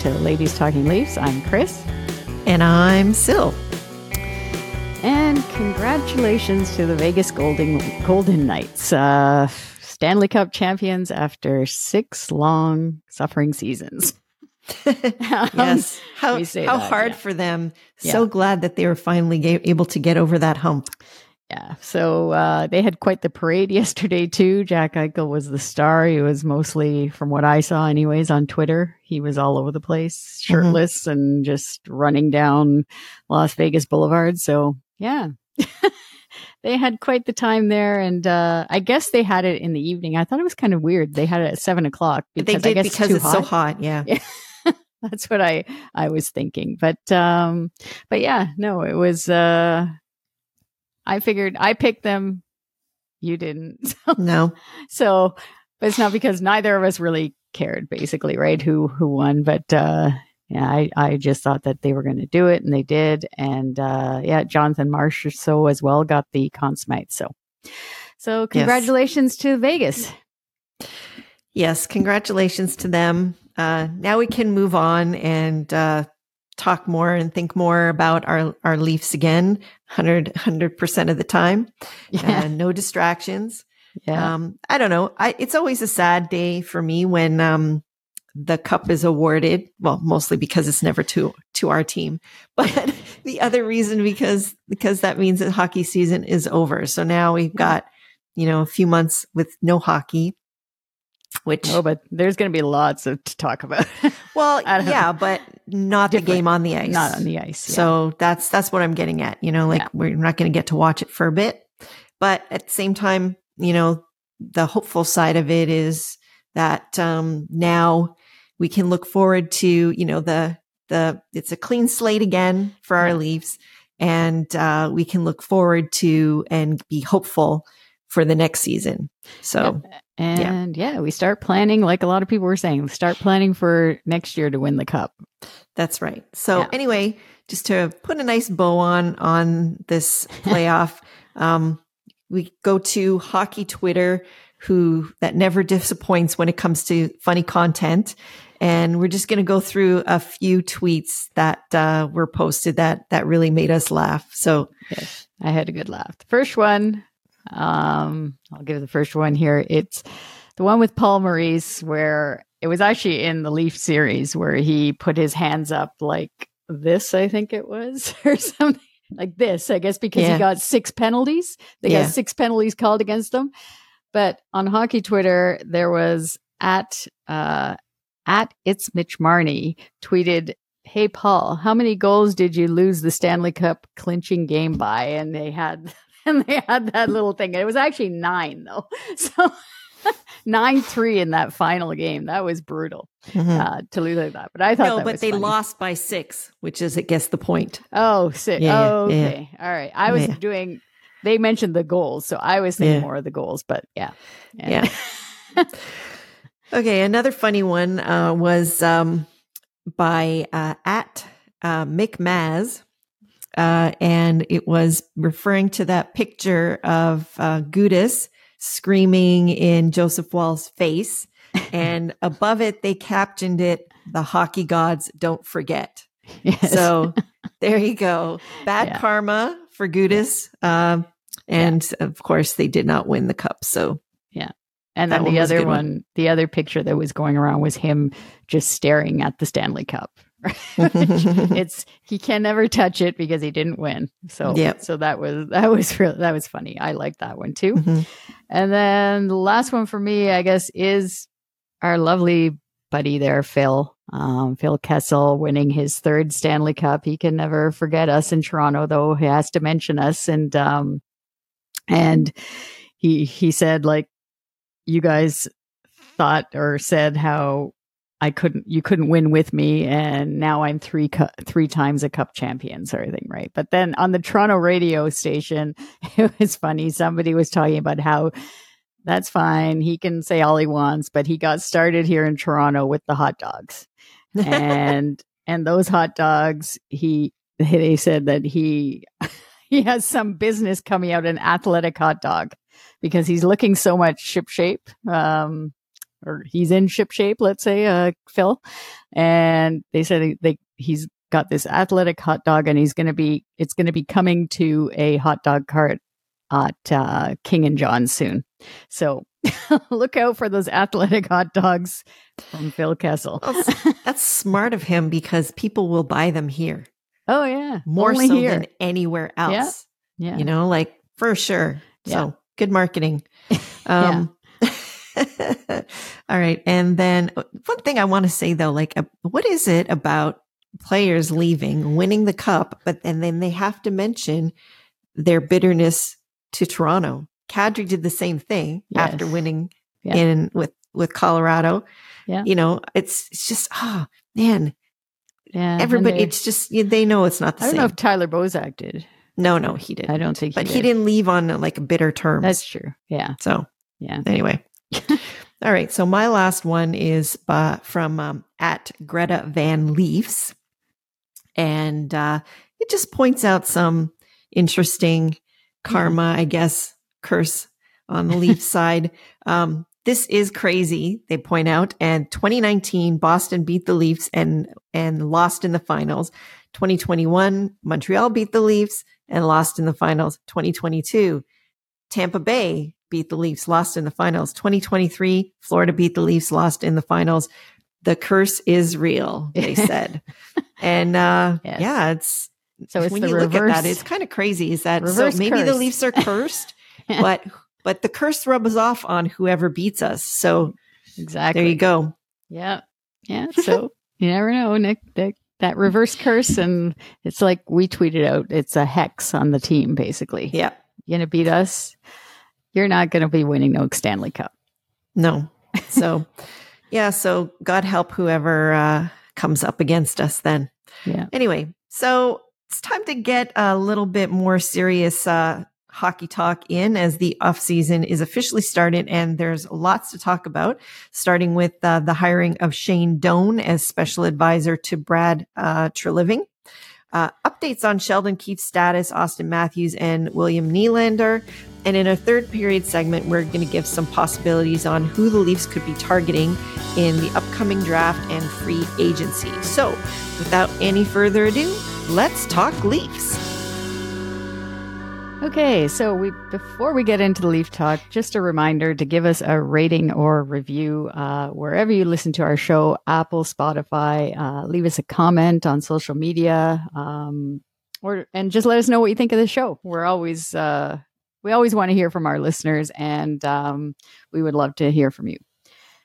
to Ladies Talking Leafs. I'm Chris. And I'm Syl. And congratulations to the Vegas Golden Knights, Stanley Cup champions after 6 long suffering seasons. Yes. How hard for them. Yeah. So glad that they were finally able to get over that hump. Yeah. So they had quite the parade yesterday too. Jack Eichel was the star. He was mostly, from what I saw anyways, on Twitter. He was all over the place, shirtless and just running down Las Vegas Boulevard. So yeah, they had quite the time there. And I guess they had it in the evening. I thought it was kind of weird. They had it at 7 o'clock. Because it's so hot. Yeah. That's what I was thinking. But yeah, no, it was... I figured I picked them. You didn't. No. So, but it's not because neither of us really cared, basically, right? Who won? But yeah, I just thought that they were going to do it, and they did. And yeah, Jonathan Marchessault as well got the Conn Smythe. So congratulations to Vegas. Yes, congratulations to them. Now we can move on and talk more and think more about our Leafs again, 100% of the time. Yeah. No distractions. Yeah. I don't know. It's always a sad day for me when the cup is awarded. Well, mostly because it's never to our team, but the other reason because that means that hockey season is over. So now we've got, a few months with no hockey. But there's going to be lots to talk about. Well, yeah, but not the game on the ice. Not on the ice. Yeah. So that's what I'm getting at. We're not going to get to watch it for a bit, but at the same time, the hopeful side of it is that now we can look forward to it's a clean slate again for our Leafs, and we can look forward to and be hopeful for the next season. So. Yep. And we start planning, like a lot of people were saying, start planning for next year to win the cup. That's right. So anyway, just to put a nice bow on this playoff, we go to Hockey Twitter, that never disappoints when it comes to funny content. And we're just going to go through a few tweets that were posted that really made us laugh. So I had a good laugh. The first one. I'll give the first one here. It's the one with Paul Maurice, where it was actually in the Leaf series where he put his hands up like this, I think it was, or something like this, I guess, because he got 6 penalties. They got 6 penalties called against them. But on Hockey Twitter, there was at It's Mitch Marner tweeted, "Hey, Paul, how many goals did you lose the Stanley Cup clinching game by?" And they had that little thing. It was actually 9, though. So 9-3 in that final game. That was brutal to lose like that. But I thought they lost by 6, which is, I guess, the point. Oh, 6. Yeah, okay. Yeah. All right. I was doing. They mentioned the goals, so I was thinking more of the goals. But yeah. Okay. Another funny one was by at Mick Maz. And it was referring to that picture of Gudis screaming in Joseph Wall's face. And above it, they captioned it, "The hockey gods don't forget." Yes. So there you go. Bad karma for Gudis. And of course, they did not win the cup. So yeah. And then the other one, the other picture that was going around was him just staring at the Stanley Cup. He can never touch it because he didn't win. So so that was funny. I liked that one too. And then the last one for me, I guess, is our lovely buddy there, Phil Kessel, winning his 3rd Stanley Cup. He can never forget us in Toronto, though he has to mention us. And and he said, like, you guys thought or said how you couldn't win with me, and now I'm three times a cup champion, sort of thing, right? But then on the Toronto radio station, it was funny. Somebody was talking about how that's fine, he can say all he wants, but he got started here in Toronto with the hot dogs, and those hot dogs, they said that he has some business coming out an athletic hot dog because he's looking so much shipshape. or he's in ship shape, let's say, Phil. And they said he's got this athletic hot dog, and it's going to be coming to a hot dog cart at King and John soon. So look out for those athletic hot dogs from Phil Kessel. That's smart of him, because people will buy them here. Oh, yeah. More only so here than anywhere else. Yeah. You know, like for sure. Yeah. So good marketing. All right. And then one thing I want to say, though, like, what is it about players leaving, winning the cup, and then they have to mention their bitterness to Toronto? Kadri did the same thing after winning with Colorado. Yeah. You know, it's just, everybody, it's just, they know it's not the same. I don't know if Tyler Bozak did. No, he didn't. I don't think he did. But he didn't leave on like bitter terms. That's true. Yeah. So, anyway. All right. So my last one is from at Greta Van Leafs. And it just points out some interesting karma, I guess, curse on the Leafs side. This is crazy, they point out. And 2019, Boston beat the Leafs and lost in the finals. 2021, Montreal beat the Leafs and lost in the finals. 2022, Tampa Bay beat the Leafs, lost in the finals. 2023, Florida beat the Leafs, lost in the finals. The curse is real, they said. And it's when you look at that, it's kind of crazy. Is that so? Maybe curse. The Leafs are cursed, but the curse rubs off on whoever beats us. So exactly, there you go. Yeah, yeah. So you never know, Nick. That reverse curse, and it's like we tweeted out, it's a hex on the team, basically. Yeah. You're going to beat us. You're not going to be winning no Stanley Cup. No. So, so God help whoever comes up against us then. Yeah. Anyway, so it's time to get a little bit more serious hockey talk in, as the offseason is officially started and there's lots to talk about, starting with the hiring of Shane Doan as special advisor to Brad Treliving. Updates on Sheldon Keefe's status, Auston Matthews and William Nylander. And in a third period segment, we're going to give some possibilities on who the Leafs could be targeting in the upcoming draft and free agency. So without any further ado, let's talk Leafs. Okay, so before we get into the Leaf Talk, just a reminder to give us a rating or review wherever you listen to our show, Apple, Spotify. Leave us a comment on social media, and just let us know what you think of the show. We always want to hear from our listeners, and we would love to hear from you.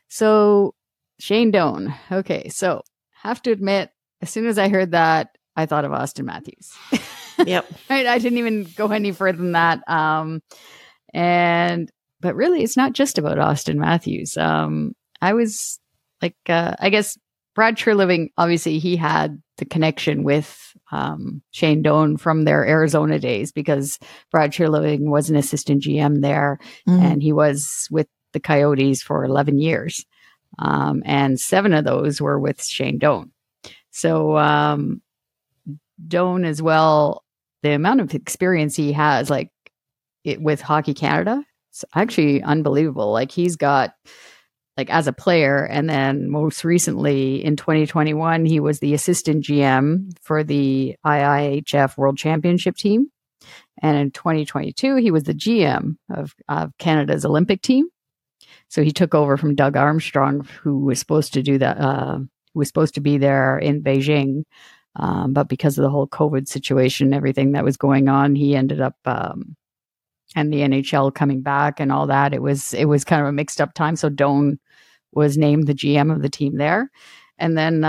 So Shane Doan. Okay, so have to admit, as soon as I heard that, I thought of Auston Matthews. Yep. Right. I didn't even go any further than that. But really, it's not just about Auston Matthews. I was like, I guess Brad Treliving, obviously he had the connection with Shane Doan from their Arizona days, because Brad Treliving was an assistant GM there, and he was with the Coyotes for 11 years. And 7 of those were with Shane Doan. So, Doan as well, the amount of experience he has, like with Hockey Canada, it's actually unbelievable. Like he's got, like as a player, and then most recently in 2021, he was the assistant GM for the IIHF World Championship team. And in 2022, he was the GM of Canada's Olympic team. So he took over from Doug Armstrong, who was supposed to do that, was supposed to be there in Beijing. But because of the whole COVID situation, everything that was going on, he ended up, and the NHL coming back and all that, it was kind of a mixed up time. So Doan was named the GM of the team there. And then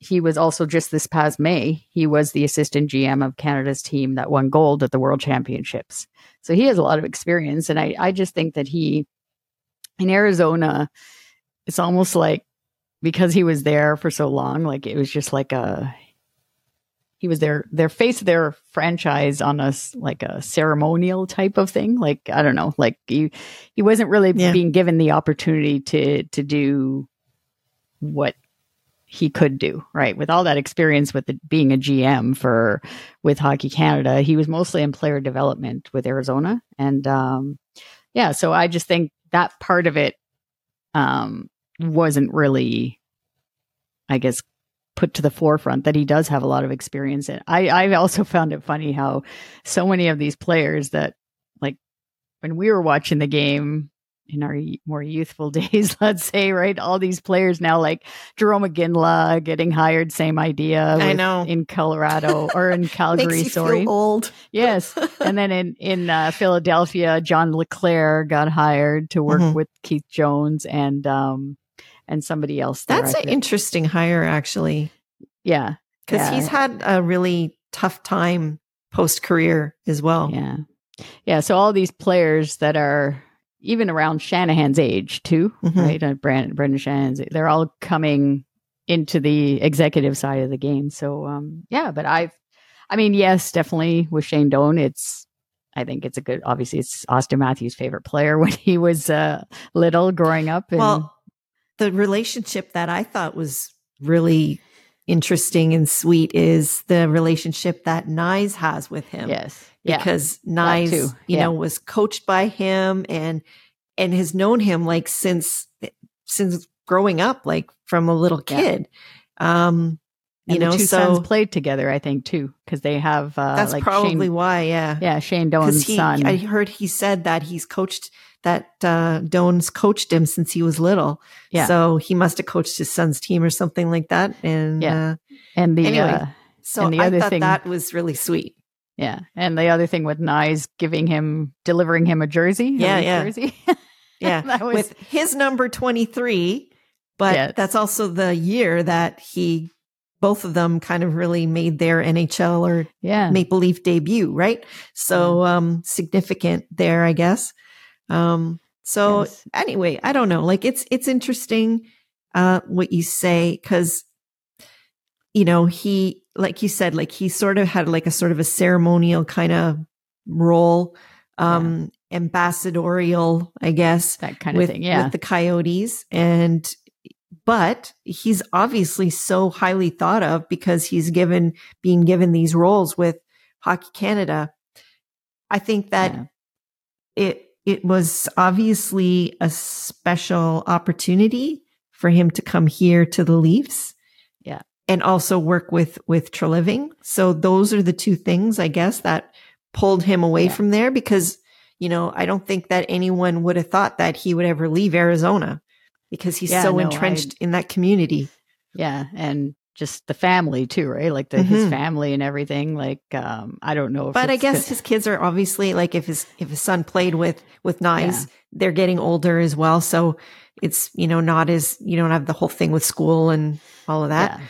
he was also, just this past May, he was the assistant GM of Canada's team that won gold at the World Championships. So he has a lot of experience. And I just think that he, in Arizona, it's almost like, because he was there for so long, like it was just like he was their face of their franchise on us, like a ceremonial type of thing. Like, I don't know, like he wasn't really being given the opportunity to do what he could do, right? With all that experience with being a GM with Hockey Canada, he was mostly in player development with Arizona. And so I just think that part of it wasn't really, I guess, put to the forefront, that he does have a lot of experience in. I also found it funny how so many of these players that, like, when we were watching the game in our more youthful days, let's say, right, all these players now, like Jerome Iginla getting hired, same idea. I know, in Colorado or in Calgary. Makes you feel old. Yes. And then in Philadelphia, John LeClair got hired to work with Keith Jones and somebody else there. That's an interesting hire, actually. Yeah. Because he's had a really tough time post-career as well. Yeah. Yeah. So all these players that are even around Shanahan's age too, right? Brendan Shanahan's, they're all coming into the executive side of the game. So, but I mean, yes, definitely with Shane Doan, obviously it's Auston Matthews' favorite player when he was little growing up. Well, the relationship that I thought was really interesting and sweet is the relationship that Knies has with him. Yes. Because Knies, was coached by him and has known him like since growing up, like from a little kid. The two sons played together, I think, too, because they have. That's like probably Shane, why, yeah, yeah. Shane Doan's son. I heard he said that Doan's coached him since he was little. Yeah. So he must have coached his son's team or something like that. And that was really sweet. Yeah. And the other thing with Knies delivering him a jersey. Jersey. Yeah. That was, with his number 23, but that's also the year that both of them kind of really made their NHL or Maple Leaf debut, right? So significant there, I guess. Anyway, I don't know. Like it's interesting what you say, because he, like you said, like he sort of had like a sort of a ceremonial kind of role, ambassadorial, I guess, that kind of thing, with the Coyotes. But he's obviously so highly thought of because he's being given these roles with Hockey Canada. I think that it was obviously a special opportunity for him to come here to the Leafs. And also work with Treliving. So those are the two things, I guess, that pulled him away from there, because, I don't think that anyone would have thought that he would ever leave Arizona, because he's entrenched in that community. Yeah. And just the family too, right? Like his family and everything. Like, I don't know. But I guess his kids are obviously, like, if his son played with Knies, they're getting older as well. So it's, not as, you don't have the whole thing with school and all of that. Yeah.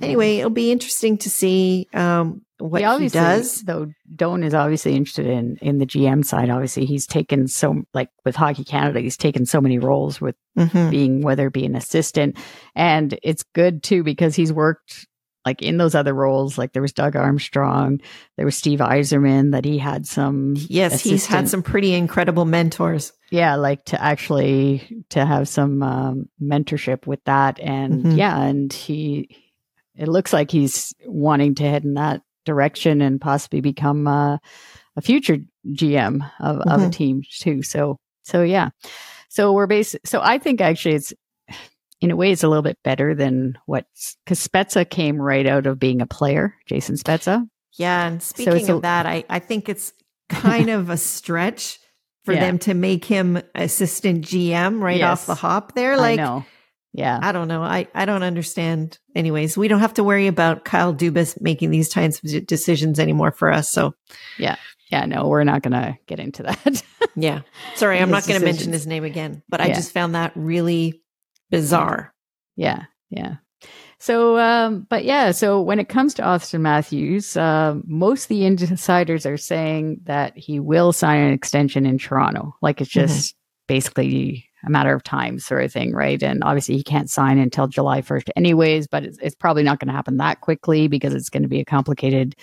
Anyway, it'll be interesting to see what he does. Though Doan is obviously interested in the GM side. Obviously, he's taken so, like with Hockey Canada, he's taken so many roles with whether it be an assistant, and it's good too because he's worked like in those other roles. Like there was Doug Armstrong, there was Steve Yzerman that he had some. Yes, he's had some pretty incredible mentors. Yeah, like to have some mentorship with that. And it looks like he's wanting to head in that direction and possibly become a future GM of a team too. So we're so I think actually it's, in a way, it's a little bit better than because Spezza came right out of being a player, Jason Spezza. Yeah. And speaking of that, I think it's kind of a stretch for them to make him assistant GM off the hop there. Like, I know. Yeah. I don't know. I don't understand. Anyways, we don't have to worry about Kyle Dubas making these kinds of decisions anymore for us. So no, we're not going to get into that. Yeah. Sorry. I'm not going to mention his name again, but I just found that really bizarre. Yeah. Yeah. So, so when it comes to Auston Matthews, most of the insiders are saying that he will sign an extension in Toronto. Like it's just basically a matter of time sort of thing, right? And obviously he can't sign until July 1st anyways, but it's probably not going to happen that quickly because it's going to be a complicated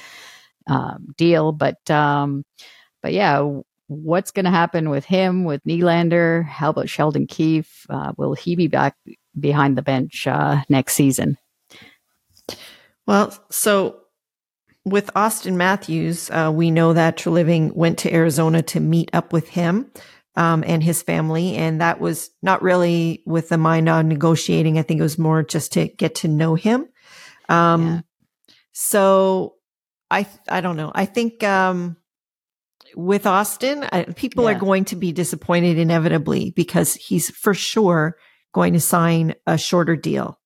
deal. But yeah, what's going to happen with him, with Nylander? How about Sheldon Keefe? Will he be back behind the bench next season? Well, so with Auston Matthews, we know that Treliving went to Arizona to meet up with him and his family. And that was not really with the mind on negotiating. I think it was more just to get to know him. So I don't know. I think, with Auston, people are going to be disappointed inevitably because he's for sure going to sign a shorter deal,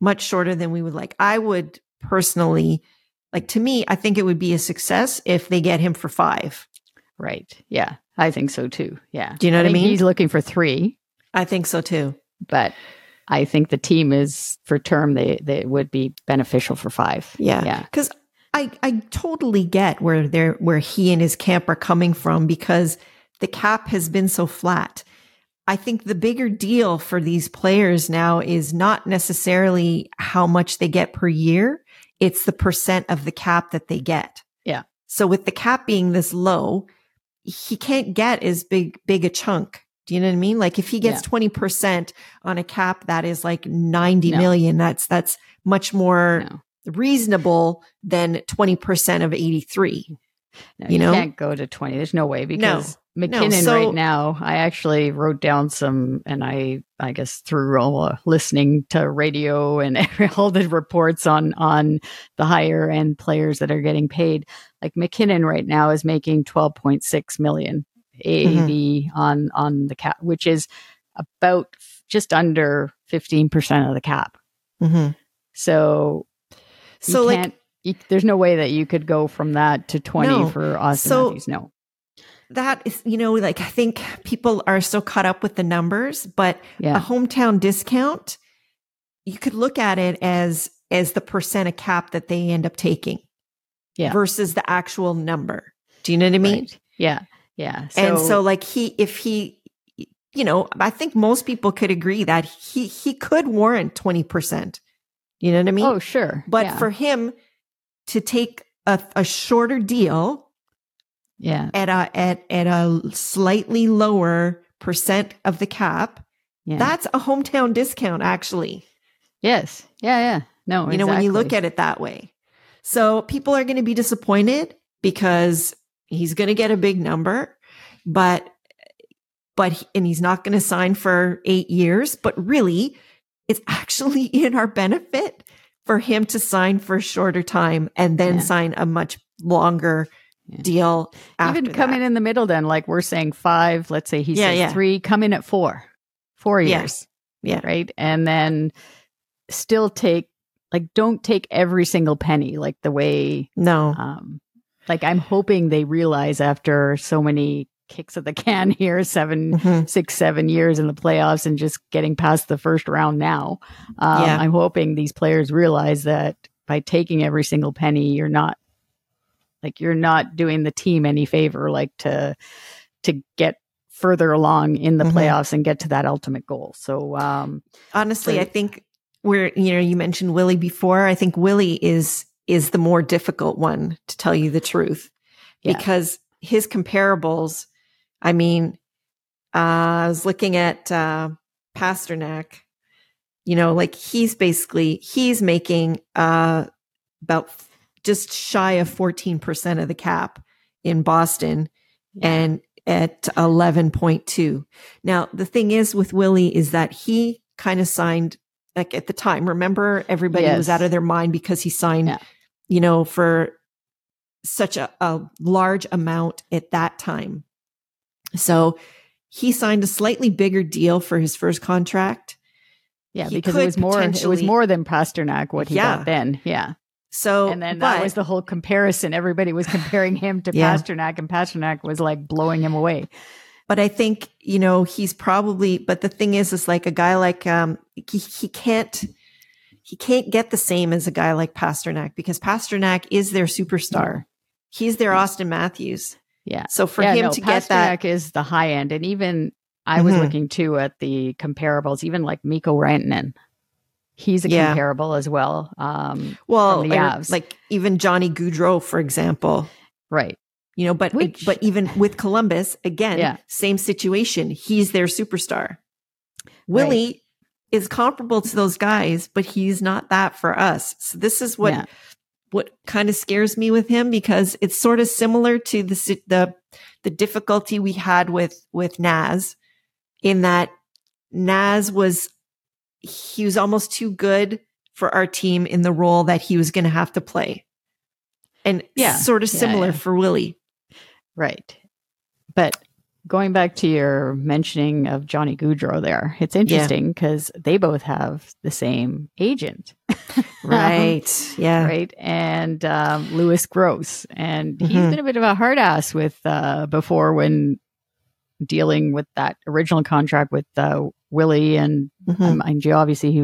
much shorter than we would like. I would personally, to me, I think it would be a success if they get him for 5. Right. Yeah. I think so too. Yeah. Do you know what I mean? He's looking for 3. I think so too. But I think the team is for term, they would be beneficial for 5. Yeah. Yeah. Because I totally get where he and his camp are coming from because the cap has been so flat. I think the bigger deal for these players now is not necessarily how much they get per year. It's the percent of the cap that they get. Yeah. So with the cap being this low, he can't get as big a chunk. Do you know what I mean? If he gets 20% on a cap that is 90 million, that's much more reasonable than 20% of 83. No, you can't go to 20. There's no way because McKinnon right now, I actually wrote down some, and I guess through listening to radio and all the reports on the higher end players that are getting paid, McKinnon right now is making 12.6 million AAV on the cap, which is about just under 15% of the cap. Mm-hmm. So there's no way that you could go from that to 20 for Auston Matthews. No, that is, I think people are so caught up with the numbers, but a hometown discount, you could look at it as the percent of cap that they end up taking versus the actual number. Do you know what I mean? Right. Yeah. Yeah. So, and so I think most people could agree that he could warrant 20%. You know what I mean? Oh, sure. But for him to take a shorter deal at a slightly lower percent of the cap, that's a hometown discount, actually. Yes. Yeah, yeah. No, exactly. When you look at it that way. So people are going to be disappointed because he's going to get a big number, but he's not going to sign for 8 years, but really, it's actually in our benefit for him to sign for a shorter time and then sign a much longer deal. Even come in the middle then, we're saying 5, let's say he says 3, come in at 4 years. Yeah. Right. And then still take, don't take every single penny, the way. No. I'm hoping they realize after so many kicks of the can here, 7 years in the playoffs and just getting past the first round now. I'm hoping these players realize that by taking every single penny, you're not doing the team any favor, to get further along in the playoffs and get to that ultimate goal. So honestly, I think we're, you mentioned Willie before. I think Willie is the more difficult one, to tell you the truth, because his comparables, I was looking at Pastrnak, he's basically, he's making about just shy of 14% of the cap in Boston and at 11.2. Now, the thing is with Willie is that he kind of signed, at the time, remember everybody was out of their mind because he signed, for such a large amount at that time. So he signed a slightly bigger deal for his first contract. Yeah, because it was more than Pastrnak what he got then. Yeah. So that was the whole comparison. Everybody was comparing him to Pastrnak, and Pastrnak was blowing him away. But I think, he's probably, but the thing is a guy he can't get the same as a guy like Pastrnak, because Pastrnak is their superstar. He's their Auston Matthews. Yeah. So for him to get that is the high end. And even I was looking too at the comparables, even Mikko Rantanen. He's a comparable as well. Well, from the Avs. Even Johnny Gaudreau, for example. Right. But even with Columbus, again, same situation. He's their superstar. Willie is comparable to those guys, but he's not that for us. So this is what kind of scares me with him, because it's sort of similar to the the difficulty we had with Naz, in that Naz was almost too good for our team in the role that he was going to have to play. And sort of similar for Willie. Right. But going back to your mentioning of Johnny Gaudreau there, it's interesting because they both have the same agent. Right. Yeah. Right. And Louis Gross. And he's been a bit of a hard ass with before when dealing with that original contract with Willie. And mind you, obviously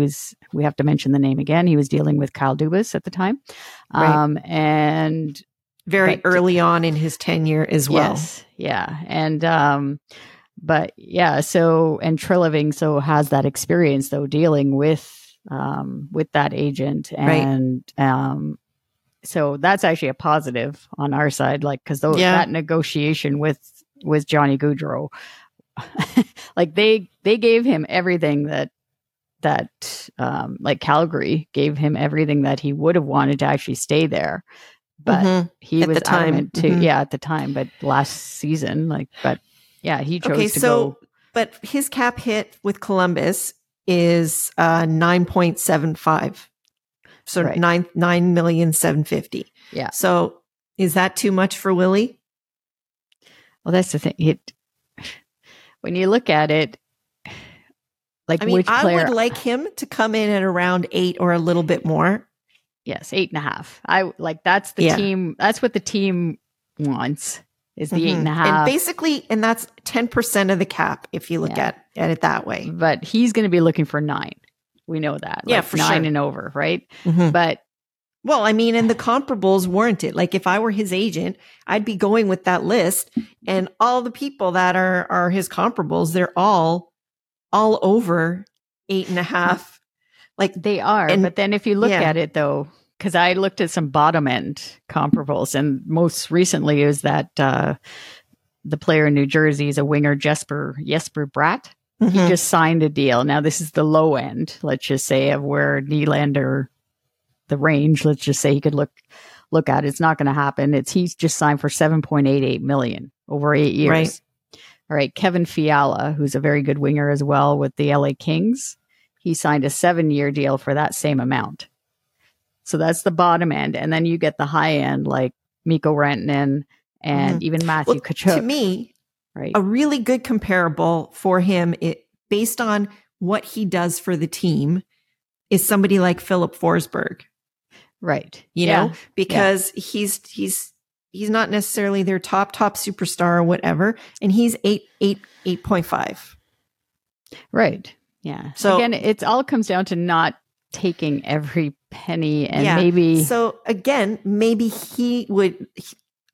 we have to mention the name again. He was dealing with Kyle Dubas at the time. Right. And very early on in his tenure as well. Yes. Yeah. And, and Treliving has that experience though, dealing with that agent. And, so that's actually a positive on our side. Like, cause that negotiation was Johnny Gaudreau, like they gave him everything that Calgary gave him everything that he would have wanted to actually stay there. But he was adamant too. Yeah, at the time, but last season, he chose to go. But his cap hit with Columbus is 9.75. So right. 9,750,000. Yeah. So is that too much for Willie? Well, that's the thing. When you look at it, I would like him to come in at around 8 or a little bit more. Yes, 8.5. That's the team. That's what the team wants is the 8.5. And basically, and that's 10% of the cap if you look at it that way. But he's going to be looking for 9. We know that. Yeah, for 9 and over, right? Mm-hmm. But and the comparables warrant it. Like if I were his agent, I'd be going with that list, and all the people that are his comparables, they're all over 8.5. Like they are, but then if you look at it though, because I looked at some bottom end comparables, and most recently is that the player in New Jersey is a winger, Jesper Bratt. He just signed a deal. Now this is the low end, let's just say, of where Nylander, the range, let's just say he could look at. It's not going to happen. He's just signed for $7.88 million over 8 years. Right. All right, Kevin Fiala, who's a very good winger as well with the LA Kings. He signed a 7-year deal for that same amount. So that's the bottom end. And then you get the high end, like Mikko Rantanen and even Matthew Tkachuk. To me, a really good comparable for him, based on what he does for the team, is somebody like Philip Forsberg. Right. You know, because he's not necessarily their top superstar or whatever. And he's 8.5. Right. Yeah. So again, it all comes down to not taking every penny and maybe. So again, maybe he would.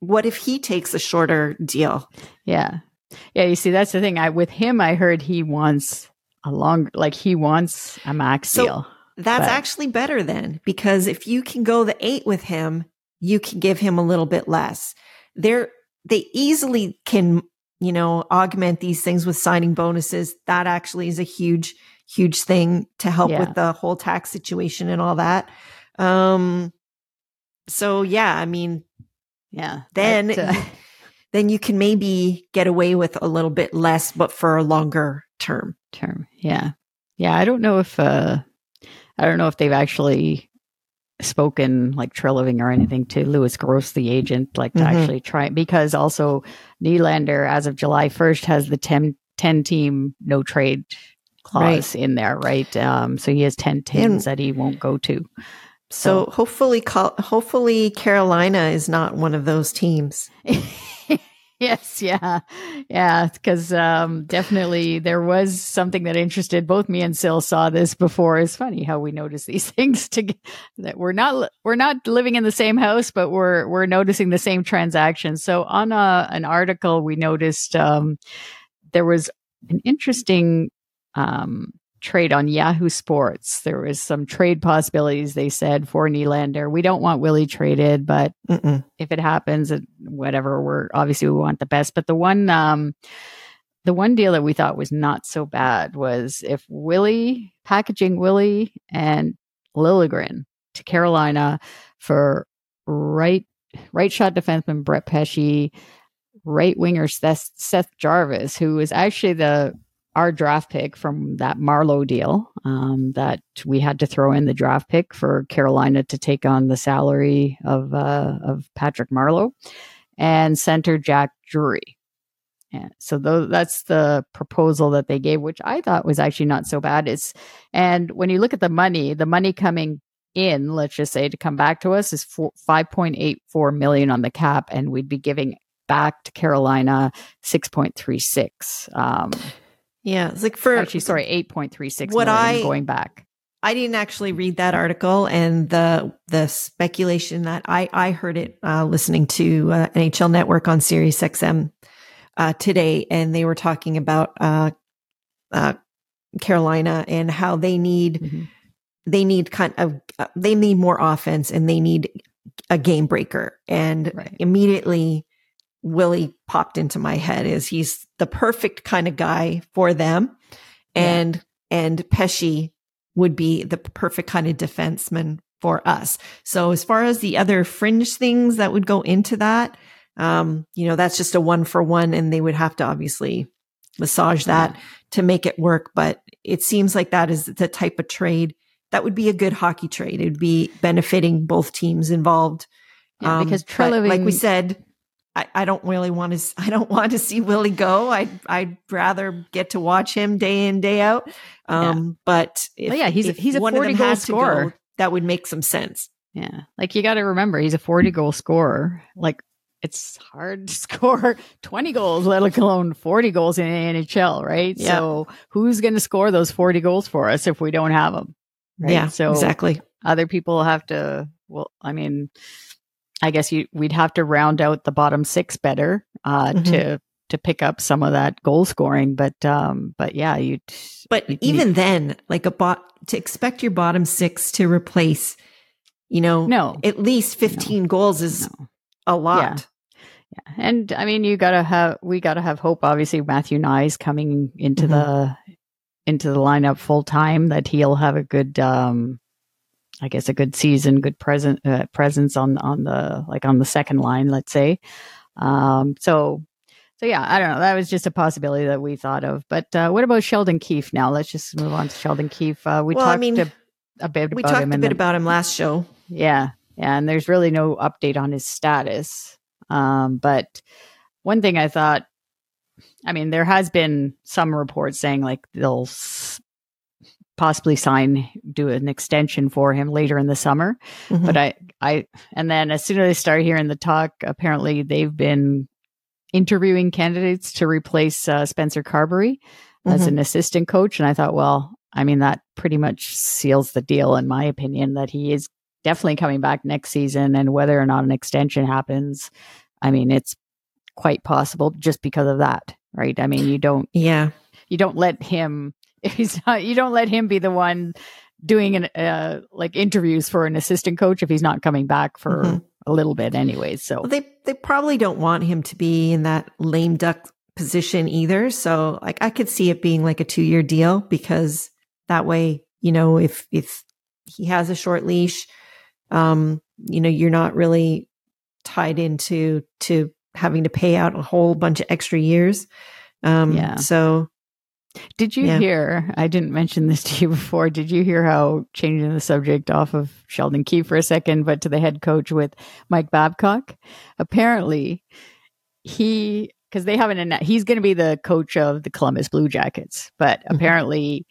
What if he takes a shorter deal? Yeah. Yeah. You see, that's the thing. With him, I heard he wants a long, he wants a max deal. That's actually better then, because if you can go the 8 with him, you can give him a little bit less. They easily can, augment these things with signing bonuses. That actually is a huge, huge thing to help with the whole tax situation and all that. Then, then you can maybe get away with a little bit less, but for a longer term. Yeah. Yeah. I don't know if they've actually spoken like Treliving or anything to Louis Gross, the agent, to actually try, because also Nylander as of July 1st has the 10 team no trade clause in there, right? So he has 10 teams that he won't go to. So hopefully Carolina is not one of those teams. Yes, yeah, because definitely there was something that interested both me and Syl. Saw this before. It's funny how we notice these things that we're not living in the same house, but we're noticing the same transactions. So on an article, we noticed there was an interesting trade on Yahoo Sports. There was some trade possibilities. They said for Nylander, we don't want Willie traded, but if it happens, whatever, we want the best. But the one deal that we thought was not so bad was if Willie packaging Willie and Liljegren to Carolina for right shot defenseman Brett Pesci, right winger Seth Jarvis, who is actually our draft pick from that Marlowe deal that we had to throw in the draft pick for Carolina to take on the salary of Patrick Marlowe, and center Jack Drury. Yeah, so that's the proposal that they gave, which I thought was actually not so bad. And when you look at the money coming in, let's just say to come back to us, is $5.84 million on the cap, and we'd be giving back to Carolina 6.36. Yeah, it's like 8.36 million going back. I didn't actually read that article, and the speculation that I heard it listening to NHL Network on Sirius XM today, and they were talking about Carolina and how they need they need more offense, and they need a game breaker. And immediately Willie popped into my head as he's the perfect kind of guy for them. And Pesce would be the perfect kind of defenseman for us. So as far as the other fringe things that would go into that, that's just a 1-for-1, and they would have to obviously massage that to make it work. But it seems like that is the type of trade that would be a good hockey trade. It would be benefiting both teams involved. Yeah, because Treliving, like we said, I don't want to see Willie go. I'd rather get to watch him day in, day out. He's a 40 goal scorer. That would make some sense. Yeah, like you got to remember, he's a 40 goal scorer. Like, it's hard to score 20 goals, let alone 40 goals in the NHL, right? Yeah. So who's going to score those 40 goals for us if we don't have them? Right? Yeah, so exactly. Other people have to. Well, I mean, I guess we'd have to round out the bottom six better to pick up some of that goal scoring. To expect your bottom six to replace, at least 15 goals is a lot. Yeah. And I mean, we gotta have hope. Obviously, Matthew Knies coming into the lineup full time, that he'll have a good. I guess a good season, good presence on the second line, let's say. I don't know. That was just a possibility that we thought of. But what about Sheldon Keefe now? Let's just move on to Sheldon Keefe. We talked a bit about him last show. Yeah, and there's really no update on his status. But one thing I thought, I mean, there has been some reports saying like they'll possibly do an extension for him later in the summer. Mm-hmm. But and then as soon as I start hearing the talk, apparently they've been interviewing candidates to replace Spencer Carberry as an assistant coach. And I thought, well, I mean, that pretty much seals the deal, in my opinion, that he is definitely coming back next season, and whether or not an extension happens, I mean, it's quite possible just because of that, right? I mean, you don't let him be the one doing interviews for an assistant coach if he's not coming back for a little bit anyway. So they probably don't want him to be in that lame duck position either. So like I could see it being like a 2-year deal, because that way, if he has a short leash, you're not really tied into having to pay out a whole bunch of extra years. So. Did you hear, I didn't mention this to you before, did you hear how, changing the subject off of Sheldon Keefe for a second, but to the head coach with Mike Babcock, apparently he's going to be the coach of the Columbus Blue Jackets, but apparently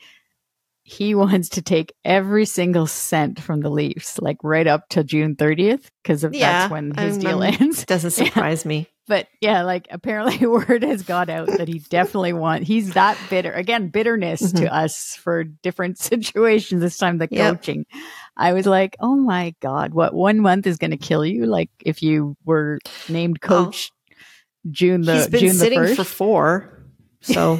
he wants to take every single cent from the Leafs, like right up to June 30th, because that's when his deal ends. Doesn't surprise me. But yeah, like apparently word has got out that he definitely he's that bitter. Again, bitterness to us for different situations, this time the coaching. I was like, oh my God, what, 1 month is going to kill you? Like if you were named coach June the 1st. He's been sitting for 4. So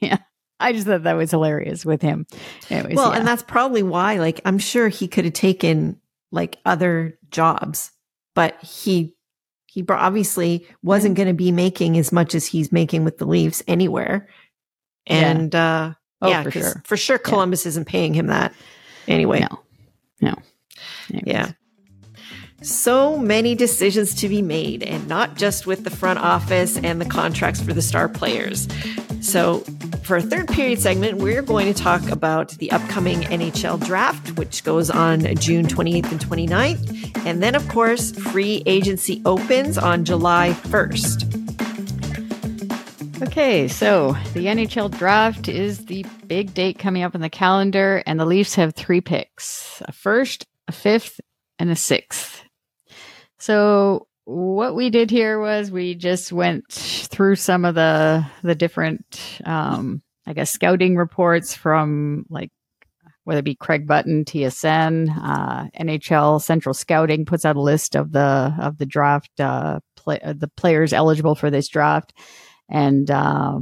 yeah, I just thought that was hilarious with him. Anyways, and that's probably why, like I'm sure he could have taken like other jobs, but he obviously wasn't going to be making as much as he's making with the Leafs anywhere. And for sure Columbus isn't paying him that anyway. No. Anyways. Yeah. So many decisions to be made, and not just with the front office and the contracts for the star players. So for a third period segment, we're going to talk about the upcoming NHL draft, which goes on June 28th and 29th. And then, of course, free agency opens on July 1st. Okay, so the NHL draft is the big date coming up on the calendar, and the Leafs have three picks, a first, a fifth, and a sixth. So what we did here was we just went through some of the different, scouting reports from, like, whether it be Craig Button, TSN, NHL Central Scouting puts out a list of the draft, the players eligible for this draft. And Bob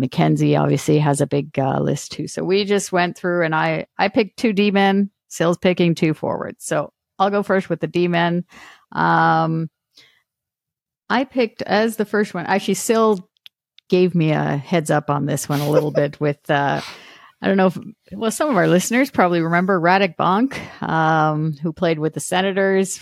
McKenzie obviously has a big list too. So we just went through, and I picked two D-men, Sills picking two forwards. So I'll go first with the D-men. I picked as the first one. Actually, Sills gave me a heads up on this one a little bit with, I don't know if, well, some of our listeners probably remember Radek Bonk, who played with the Senators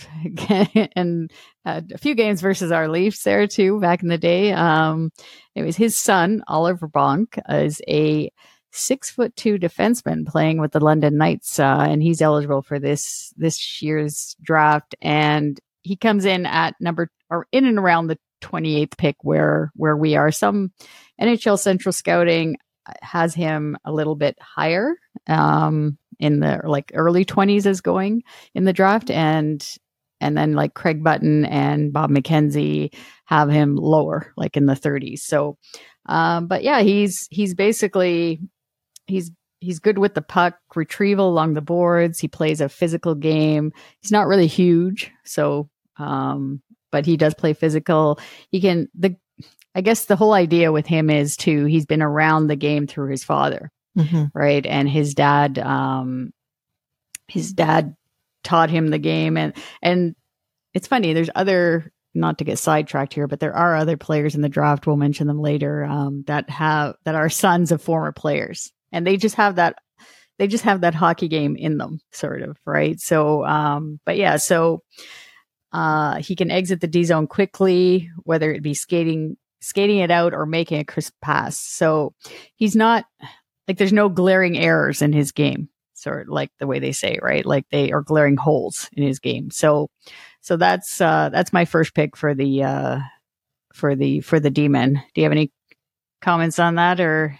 and a few games versus our Leafs there too back in the day. It was his son, Oliver Bonk, is a 6'2" defenseman playing with the London Knights, and he's eligible for this year's draft. And he comes in at in and around the 28th pick where we are. Some NHL Central Scouting has him a little bit higher, in the early 20s as going in the draft, and then Craig Button and Bob McKenzie have him lower, in the 30s. So, but yeah, he's good with the puck, retrieval along the boards. He plays a physical game. He's not really huge, so but he does play physical. The whole idea with him is too, he's been around the game through his father, right? And his dad taught him the game. And it's funny, there's other, not to get sidetracked here, but there are other players in the draft, we'll mention them later, that are sons of former players. And they just have that hockey game in them, sort of, right? So, he can exit the D zone quickly, whether it be skating it out or making a crisp pass. So he's not there's no glaring errors in his game, sort of the way they say, right? They are glaring holes in his game. So that's my first pick for the D-men. Do you have any comments on that or?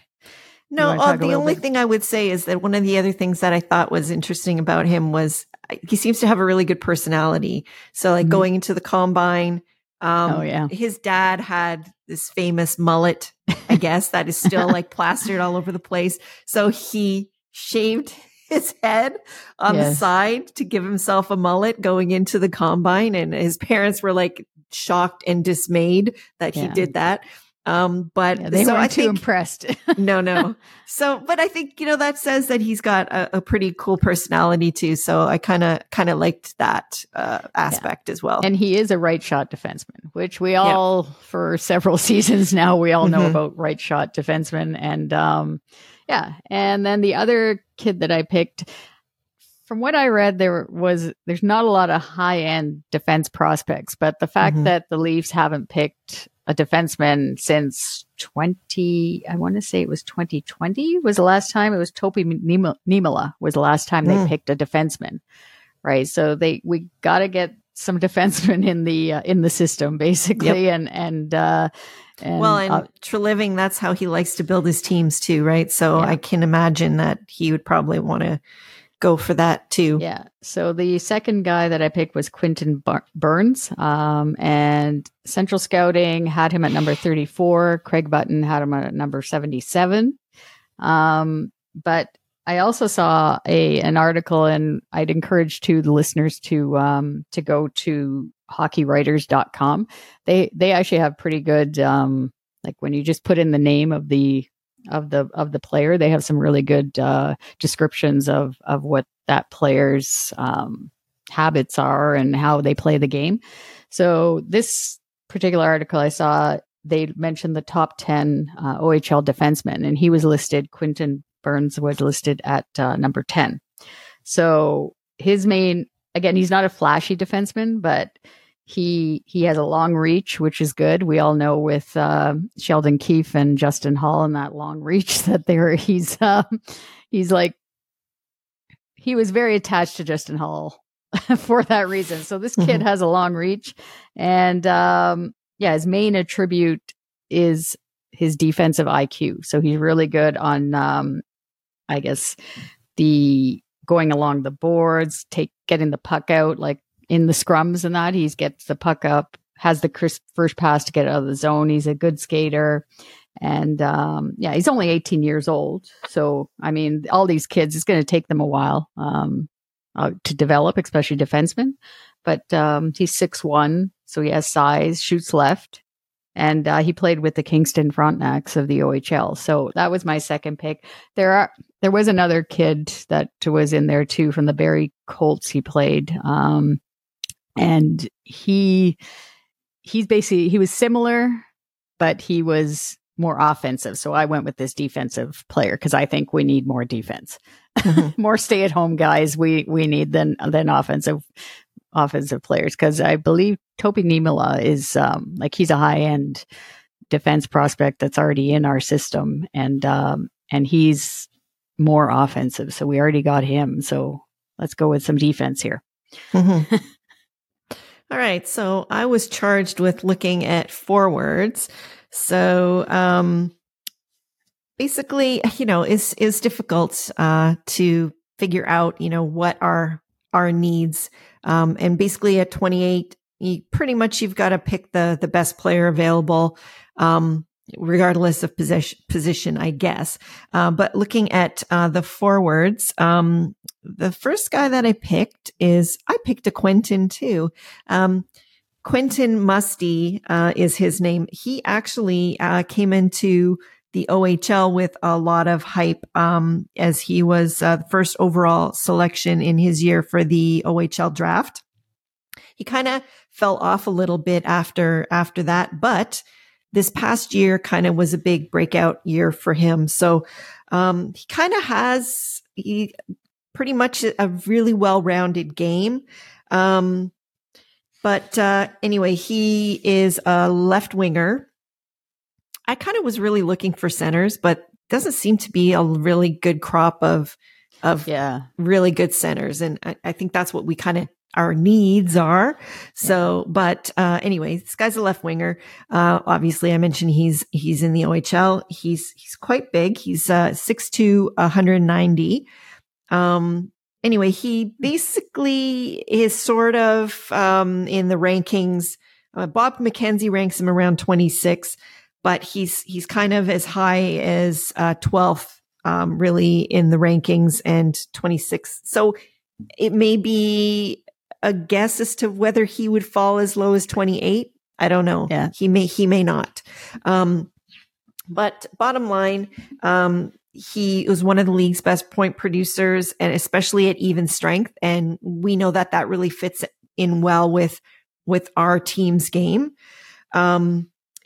No, the only thing I would say is that one of the other things that I thought was interesting about him was he seems to have a really good personality. So going into the combine, his dad had this famous mullet, I guess, that is still plastered all over the place. So he shaved his head on the side to give himself a mullet going into the combine. And his parents were shocked and dismayed that he did that. They weren't too impressed. No. So, but I think, that says that he's got a pretty cool personality too. So I kind of liked that, aspect as well. And he is a right shot defenseman, which we all, for several seasons now, we all know about right shot defensemen. And, And then the other kid that I picked, from what I read, there's not a lot of high end defense prospects, but the fact that the Leafs haven't picked a defenseman since 2020 was the last time. It was Topi Niemela was the last time they picked a defenseman, right? So we got to get some defensemen in the system basically, and Treliving, that's how he likes to build his teams too, right? So I can imagine that he would probably want to go for that too. Yeah. So the second guy that I picked was Quinton Burns, and Central Scouting had him at number 34. Craig Button had him at number 77. But I also saw an article, and I'd encourage the listeners to go to hockeywriters.com. They actually have pretty good, when you just put in the name of the player, they have some really good descriptions of what that player's habits are and how they play the game. So this particular article I saw, they mentioned the top 10 OHL defensemen, and he was listed, Quinton Burns was listed at number 10. So his main again, he's not a flashy defenseman, but he has a long reach, which is good. We all know with Sheldon Keefe and Justin Holl and that long reach that he's like, he was very attached to Justin Holl for that reason. So this kid has a long reach, and his main attribute is his defensive IQ. So he's really good on, the going along the boards, getting the puck out, like in the scrums and that. He gets the puck up, has the crisp first pass to get out of the zone. He's a good skater. And he's only 18 years old. So, I mean, all these kids, it's going to take them a while to develop, especially defensemen. But he's 6'1", so he has size, shoots left. And he played with the Kingston Frontenacs of the OHL. So that was my second pick. There was another kid that was in there too from the Barrie Colts. He played, and he was similar, but he was more offensive. So I went with this defensive player because I think we need more defense, more stay-at-home guys. We need than offensive players, because I believe Topi Niemela is he's a high-end defense prospect that's already in our system, and he's more offensive, so we already got him, so let's go with some defense here. All right, so I was charged with looking at forwards, so basically, it's difficult to figure out, what are our needs, and basically at 28, you've got to pick the best player available, regardless of position, I guess. But looking at the forwards, the first guy that I picked a Quentin too. Quentin Musty is his name. He actually came into the OHL with a lot of hype, as he was the first overall selection in his year for the OHL draft. He kind of fell off a little bit after that, but this past year kind of was a big breakout year for him. So he kind of has pretty much a really well-rounded game. Anyway, he is a left winger. I kind of was really looking for centers, but doesn't seem to be a really good crop of really good centers. And I think that's what we kind of, our needs are. So, anyway, this guy's a left winger. Obviously I mentioned he's in the OHL. He's quite big. He's 6'2", 190. Anyway, he basically is sort of, in the rankings, Bob McKenzie ranks him around 26. But he's kind of as high as 12th, really in the rankings, and 26th. So it may be a guess as to whether he would fall as low as 28. I don't know. Yeah. He may not. But bottom line, he was one of the league's best point producers, and especially at even strength. And we know that really fits in well with our team's game.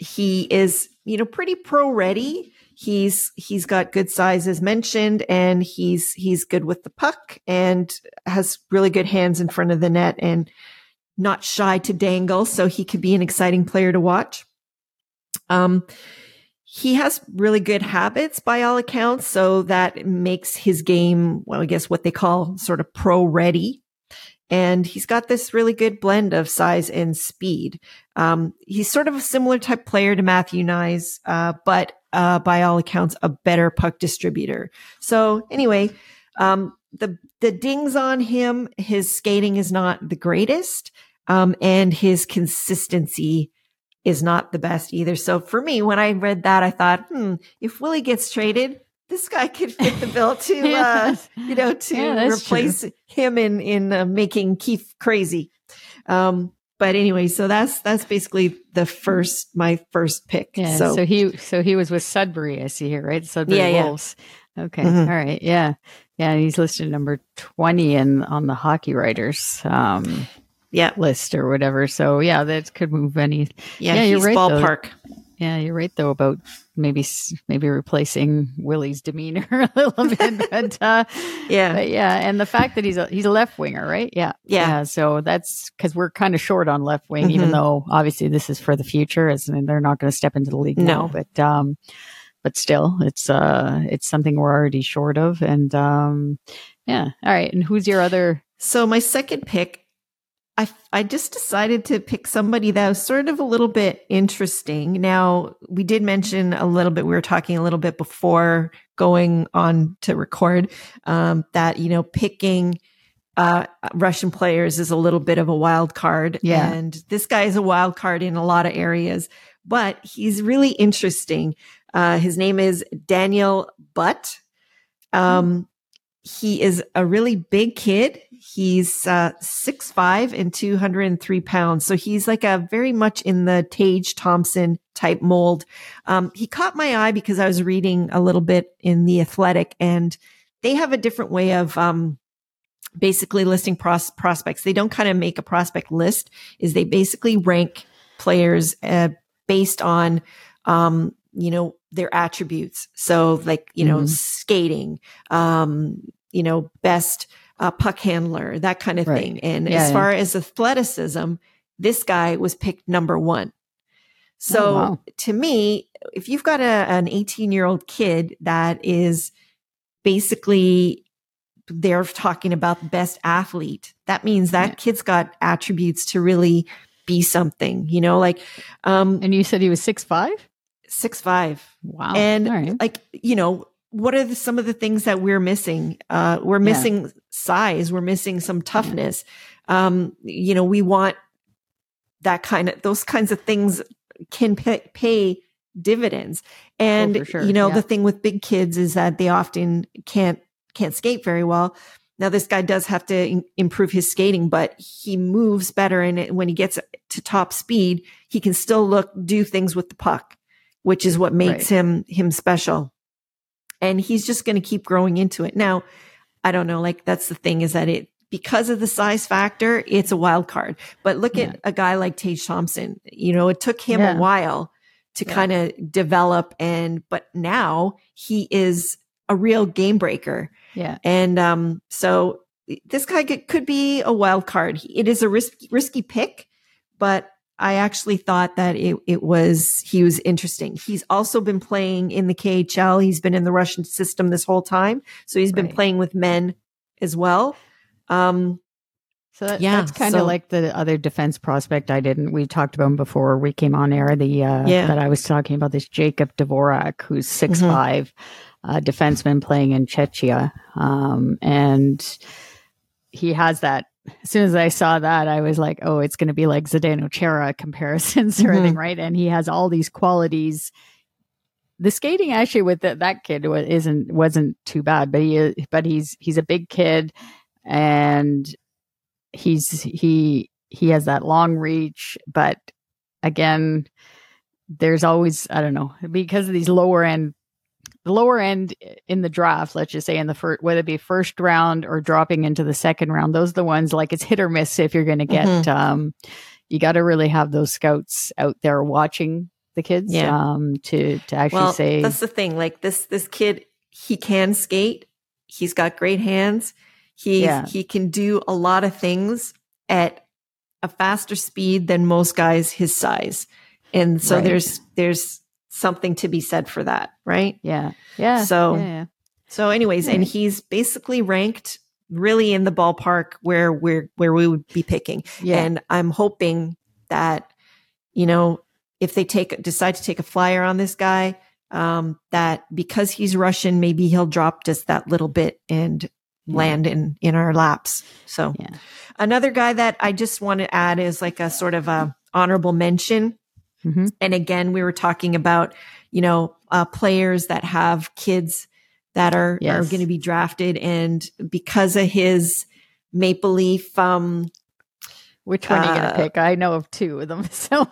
He is, pretty pro ready. He's got good size, as mentioned, and he's good with the puck and has really good hands in front of the net and not shy to dangle. So he could be an exciting player to watch. He has really good habits by all accounts. So that makes his game, well, I guess what they call sort of pro ready. And he's got this really good blend of size and speed. He's sort of a similar type player to Matthew Knies, but by all accounts, a better puck distributor. So anyway, the dings on him, his skating is not the greatest, and his consistency is not the best either. So for me, when I read that, I thought, if Willie gets traded, this guy could fit the bill to, replace him in making Keith crazy. But anyway, so that's basically my first pick. Yeah, so he was with Sudbury, I see here, right? Sudbury Wolves. Yeah. Okay. Mm-hmm. All right. Yeah. Yeah. And he's listed number 20 on the Hockey Writers, list or whatever. So that could move any. Yeah. He's right, ballpark. Though. Yeah, you're right, though, about maybe replacing Willie's demeanor a little bit. But, yeah. But yeah. And the fact that he's a left winger, right? Yeah. Yeah. Yeah, so that's because we're kind of short on left wing, mm-hmm. even though obviously this is for the future. I mean, they're not going to step into the league now. But still, it's something we're already short of. And yeah. All right. And who's your other? So my second pick. I just decided to pick somebody that was sort of a little bit interesting. Now, we did mention a little bit, we were talking a little bit before going on to record, that, picking Russian players is a little bit of a wild card. Yeah. And this guy is a wild card in a lot of areas, but he's really interesting. His name is Daniel Butt. He is a really big kid. He's 6'5" and 203 pounds. So he's like a very much in the Tage Thompson type mold. He caught my eye because I was reading a little bit in The Athletic, and they have a different way of basically listing prospects. They don't kind of make a prospect list, is they basically rank players based on, their attributes. So like, mm-hmm. skating, best puck handler, that kind of right. thing. And as far as athleticism, this guy was picked number one. So to me, if you've got an 18-year-old kid that is basically, they're talking about the best athlete, that means that kid's got attributes to really be something, and you said he was 6'5"? 6'5". Wow. And what are some of the things that we're missing? We're missing size. We're missing some toughness. We want those kinds of things can pay dividends. And, the thing with big kids is that they often can't skate very well. Now, this guy does have to improve his skating, but he moves better. And when he gets to top speed, he can still do things with the puck, which is what makes him special. And he's just going to keep growing into it. Now, I don't know, that's the thing is that because of the size factor, it's a wild card. But look at a guy like Tage Thompson, it took him a while to kind of develop but now he is a real game breaker. Yeah. And, so this guy could be a wild card. It is a risky pick, but I actually thought that he was interesting. He's also been playing in the KHL. He's been in the Russian system this whole time. So he's been playing with men as well. That's kind of like the other defense prospect we talked about him before we came on air, that I was talking about, this Jacob Dvorak, who's 6'5", defenseman playing in Czechia. And he has that. As soon as I saw that, I was like, oh, it's going to be like Zdeno Chara comparisons or anything, right? And he has all these qualities. The skating actually with that kid wasn't too bad, but he's a big kid, and he has that long reach. But again, there's always, I don't know, because of these lower end in the draft, let's just say in the first, whether it be first round or dropping into the second round, those are the ones it's hit or miss if you're going to get, you got to really have those scouts out there watching the kids, to actually say. That's the thing. This kid, he can skate. He's got great hands. He can do a lot of things at a faster speed than most guys his size. And so there's something to be said for that, right? Yeah. Yeah. So anyways, and he's basically ranked really in the ballpark where we would be picking. Yeah. And I'm hoping that, if they decide to take a flyer on this guy, that because he's Russian, maybe he'll drop just that little bit and land in our laps. So another guy that I just want to add is a sort of a honorable mention. Mm-hmm. And again, we were talking about, players that have kids that are going to be drafted. And because of his Maple Leaf, Which one are you going to pick? I know of two of them. So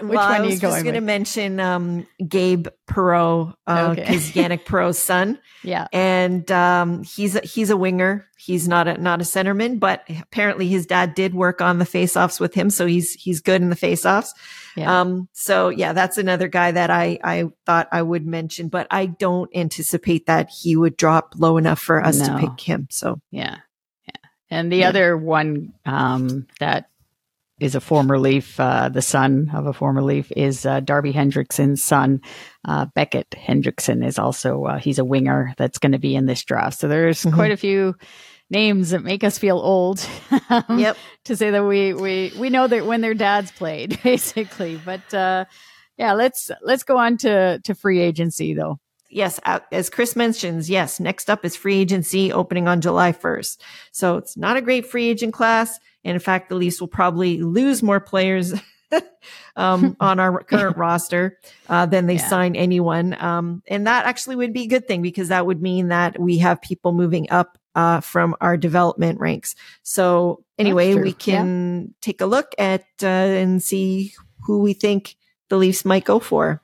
which one are you going to I was going to mention Gabe Perreault, his Yannick Perreault's son. Yeah. And he's a winger. He's not a centerman, but apparently his dad did work on the faceoffs with him. So he's good in the faceoffs. Yeah. That's another guy that I thought I would mention, but I don't anticipate that he would drop low enough for us to pick him. So yeah. And the other one that is a former Leaf, the son of a former Leaf, is Darby Hendrickson's son, Beckett Hendrickson. Is also he's a winger that's going to be in this draft. So there's quite a few names that make us feel old. To say that we know that when their dads played, basically. But let's go on to free agency though. Yes, as Chris mentions, next up is free agency opening on July 1st. So it's not a great free agent class. And in fact, the Leafs will probably lose more players on our current roster than they sign anyone. And that actually would be a good thing because that would mean that we have people moving up from our development ranks. So anyway, we can take a look at and see who we think the Leafs might go for.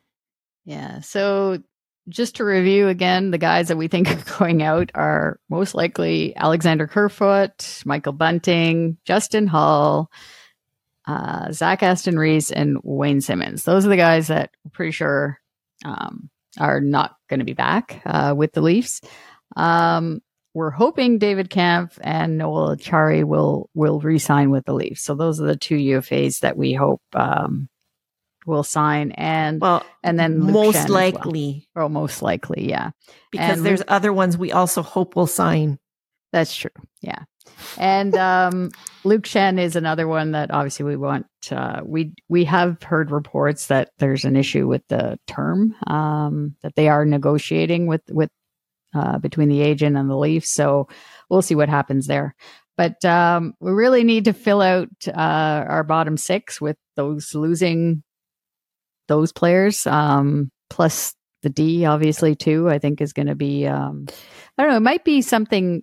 Yeah, so... just to review again, the guys that we think are going out are most likely Alexander Kerfoot, Michael Bunting, Justin Holl, Zach Aston-Reese, and Wayne Simmons. Those are the guys that I'm pretty sure are not going to be back with the Leafs. We're hoping David Kampf and Noel Achari will re-sign with the Leafs. So those are the two UFAs that we hope will sign, and then Luke most Shen likely, well. Oh, most likely, yeah, because and there's other ones we also hope will sign. That's true, yeah. And Luke Shen is another one that obviously we want. We have heard reports that there's an issue with the term that they are negotiating with between the agent and the Leafs. So we'll see what happens there. But we really need to fill out our bottom six with those losing. Those players, plus the D, obviously, too, I think is going to be, I don't know, it might be something,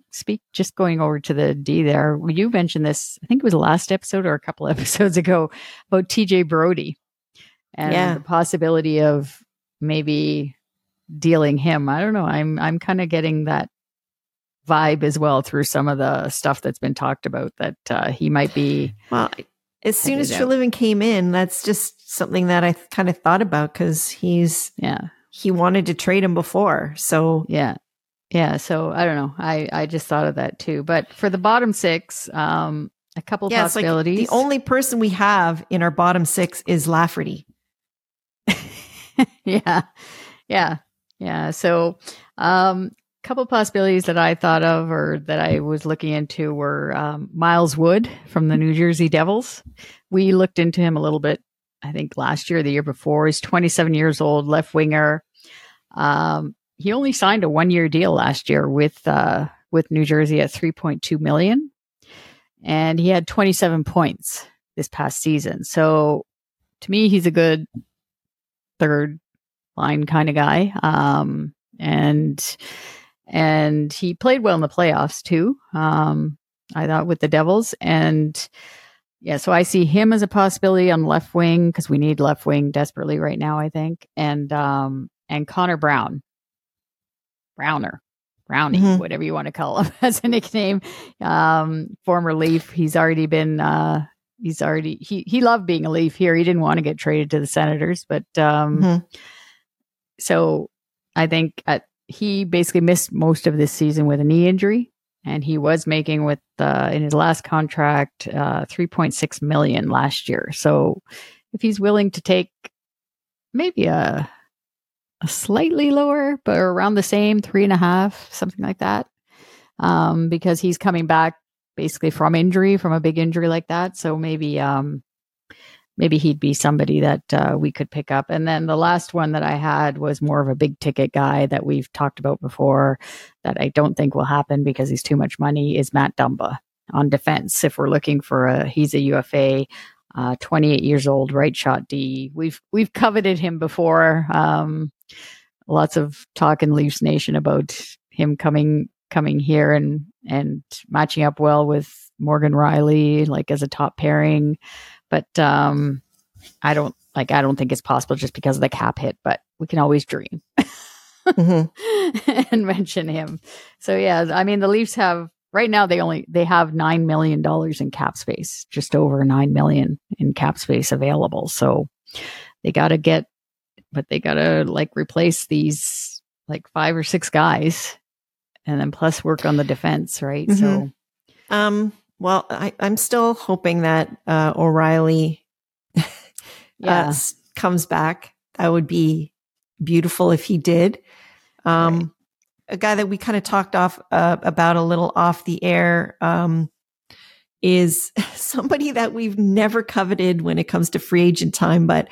just going over to the D there. You mentioned this, I think it was the last episode or a couple episodes ago, about TJ Brody and the possibility of maybe dealing him. I don't know. I'm kind of getting that vibe as well through some of the stuff that's been talked about that he might be. Well, as soon as Treliving came in, that's just something that I kind of thought about because he wanted to trade him before. So so I don't know. I just thought of that too. But for the bottom six, a couple possibilities. Like the only person we have in our bottom six is Lafferty. Yeah. So couple possibilities that I thought of or that I was looking into were Miles Wood from the New Jersey Devils. We looked into him a little bit, I think last year, or the year before. He's 27 years old, left winger. He only signed a one-year deal last year with New Jersey at $3.2 million. And he had 27 points this past season. So to me, he's a good third line kind of guy. And he played well in the playoffs too, I thought, with the Devils. And so I see him as a possibility on left wing because we need left wing desperately right now, I think. And Connor Brownie, whatever you want to call him as a nickname, former Leaf. He's already been, he loved being a Leaf here. He didn't want to get traded to the Senators, but so I think he basically missed most of this season with a knee injury, and he was making with in his last contract $3.6 million last year. So if he's willing to take maybe a slightly lower, but around the same 3.5, something like that, because he's coming back basically from a big injury like that. So maybe he'd be somebody that we could pick up. And then the last one that I had was more of a big ticket guy that we've talked about before that I don't think will happen because he's too much money, is Matt Dumba on defense. If we're looking for he's a UFA, 28 years old, right shot D. We've coveted him before. Lots of talk in Leafs Nation about him coming coming here and matching up well with Morgan Riley, like as a top pairing. But I don't think it's possible just because of the cap hit, but we can always dream mm-hmm. and mention him. So yeah, I mean, the Leafs have right now, they have $9 million in cap space, just over 9 million in cap space available. So they got to get, but they got to like replace these like 5 or 6 guys and then plus work on the defense. Right. Mm-hmm. So, well, I'm still hoping that O'Reilly comes back. That would be beautiful if he did. Right. A guy that we kind of talked off about a little off the air is somebody that we've never coveted when it comes to free agent time, but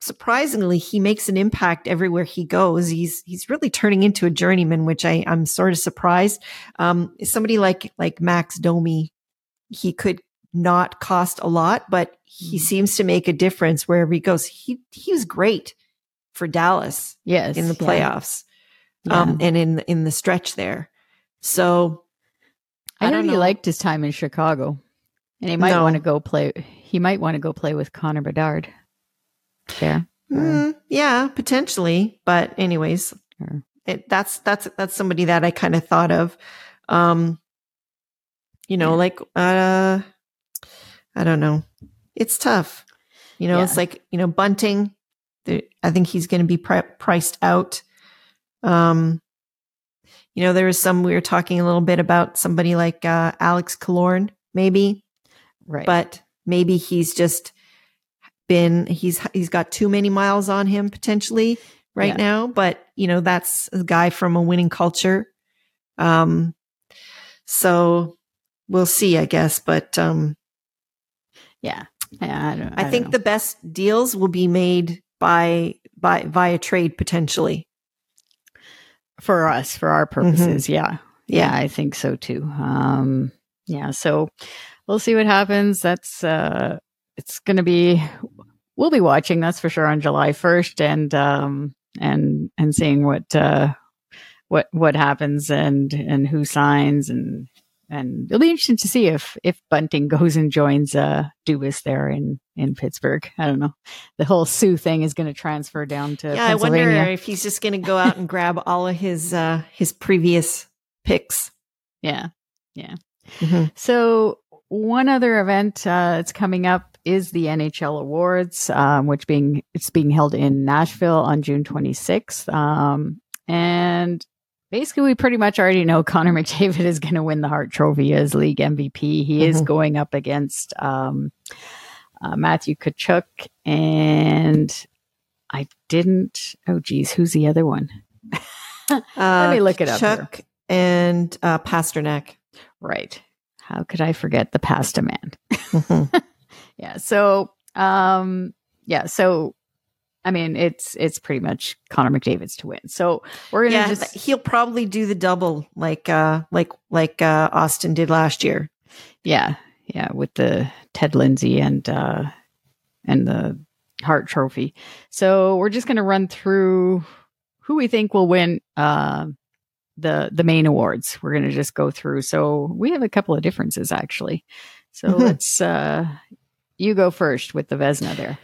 surprisingly, he makes an impact everywhere he goes. He's really turning into a journeyman, which I'm sort of surprised. Somebody like Max Domi, he could not cost a lot, but he seems to make a difference wherever he goes. He was great for Dallas in the playoffs. Yeah. And in the stretch there. So I don't know. He liked his time in Chicago, and he might want to go play. He might want to go play with Connor Bedard. Yeah. Yeah, potentially. But anyways, that's somebody that I kind of thought of, I don't know. It's tough. It's like, Bunting, I think he's going to be priced out. There was we were talking a little bit about somebody like Alex Killorn, maybe. Right. But maybe he's just he's got too many miles on him potentially now, but that's a guy from a winning culture. So we'll see, I guess, but I think the best deals will be made by via trade potentially. For us, for our purposes. Mm-hmm. Yeah. I think so too. So we'll see what happens. That's, we'll be watching, that's for sure, on July 1st and seeing what happens and who signs and it'll be interesting to see if Bunting goes and joins Dubas there in Pittsburgh. I don't know. The whole Sioux thing is going to transfer down to Pennsylvania. I wonder if he's just going to go out and grab all of his previous picks. Yeah. Yeah. Mm-hmm. So one other event that's coming up is the NHL Awards, it's being held in Nashville on June 26th. And basically, we pretty much already know Connor McDavid is going to win the Hart Trophy as league MVP. He is going up against Matthew Tkachuk, and I didn't. Oh, geez, who's the other one? Let me look it up. Tkachuk and Pastrnak. Right. How could I forget the pasta man? Mm-hmm. Yeah. So, So. I mean, it's pretty much Connor McDavid's to win. So we're gonna he'll probably do the double like Austin did last year. Yeah, with the Ted Lindsay and the Hart Trophy. So we're just gonna run through who we think will win the main awards. We're gonna just go through. So we have a couple of differences actually. So let's you go first with the Vezina there.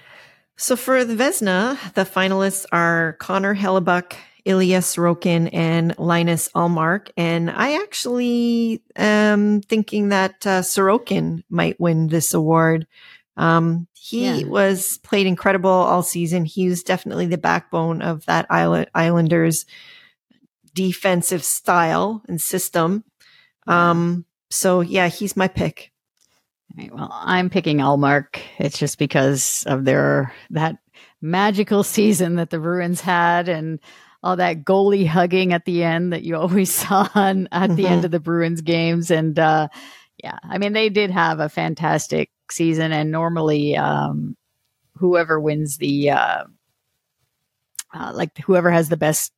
So for the Vezina, the finalists are Connor Hellebuck, Ilya Sorokin, and Linus Ullmark. And I actually am thinking that Sorokin might win this award. He played incredible all season. He was definitely the backbone of that Islanders defensive style and system. He's my pick. All right, well, I'm picking Ullmark. It's just because of that magical season that the Bruins had and all that goalie hugging at the end that you always saw at the end of the Bruins games. And I mean, they did have a fantastic season. And normally, whoever wins the whoever has the best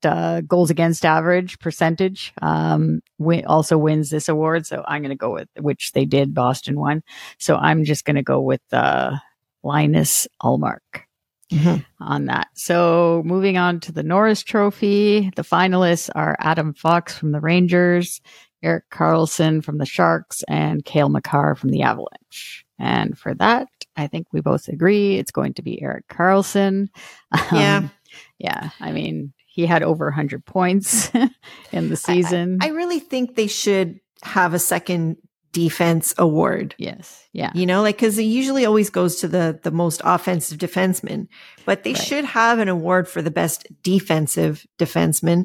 goals against average percentage also wins this award. So I'm going to go with, which they did, Boston won. So I'm just going to go with Linus Ullmark. on that. So moving on to the Norris Trophy, the finalists are Adam Fox from the Rangers, Eric Carlson from the Sharks, and Cale Makar from the Avalanche. And for that, I think we both agree it's going to be Eric Carlson. Yeah. I mean, he had over 100 points in the season. I really think they should have a second defense award. Yes. Yeah. You know, like, because it usually always goes to the most offensive defenseman, but they should have an award for the best defensive defenseman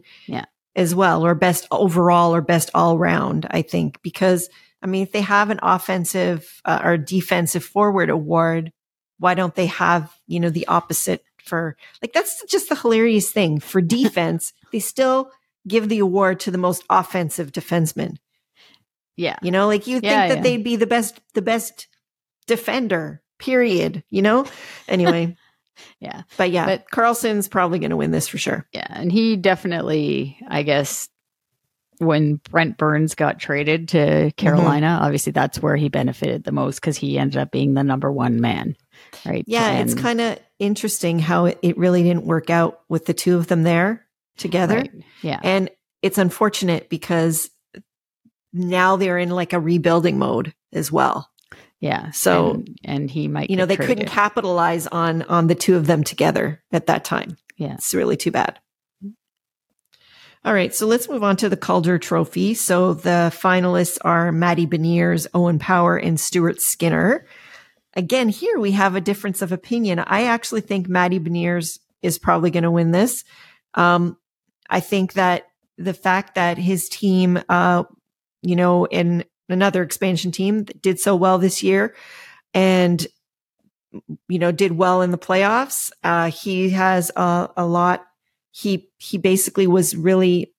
as well, or best overall or best all round, I think, because I mean, if they have an offensive or defensive forward award, why don't they have, you know, the opposite for, like, that's just the hilarious thing for defense. They still give the award to the most offensive defenseman. Yeah. You know, like, you think that they'd be the best defender, period, you know? Anyway. Yeah. But yeah, but Carlson's probably going to win this for sure. Yeah. And he definitely, I guess, when Brent Burns got traded to Carolina, obviously that's where he benefited the most because he ended up being the number one man. Right. Yeah. And it's kind of interesting how it really didn't work out with the two of them there together. Right. Yeah. And it's unfortunate because now they're in like a rebuilding mode as well. Yeah. So, and he might, you know, they traded. Couldn't capitalize on the two of them together at that time. Yeah. It's really too bad. All right. So let's move on to the Calder Trophy. So the finalists are Matty Beniers, Owen Power, and Stuart Skinner. Again, here we have a difference of opinion. I actually think Matty Beniers is probably going to win this. I think that the fact that his team, you know, in another expansion team that did so well this year and, you know, did well in the playoffs. He has a lot. He basically was really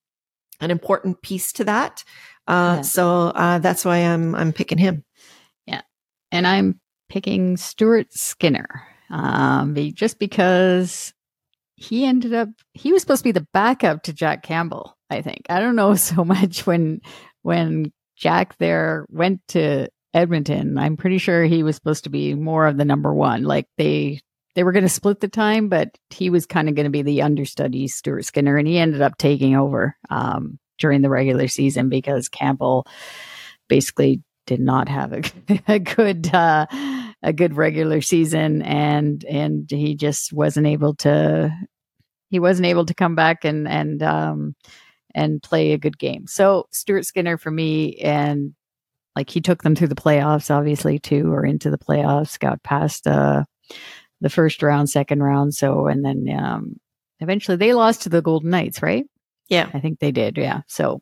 an important piece to that. So that's why I'm picking him. Yeah. And I'm picking Stuart Skinner just because he was supposed to be the backup to Jack Campbell, I think. I don't know so much when Jack there went to Edmonton. I'm pretty sure he was supposed to be more of the number one. Like they were going to split the time, but he was kind of going to be the understudy Stuart Skinner, and he ended up taking over during the regular season because Campbell basically did not have a good regular season, and he just wasn't able to come back and play a good game. So Stuart Skinner for me, and like he took them through the playoffs, obviously too, or into the playoffs, got past the first round, second round. So, and then eventually they lost to the Golden Knights, right? Yeah. I think they did. Yeah. So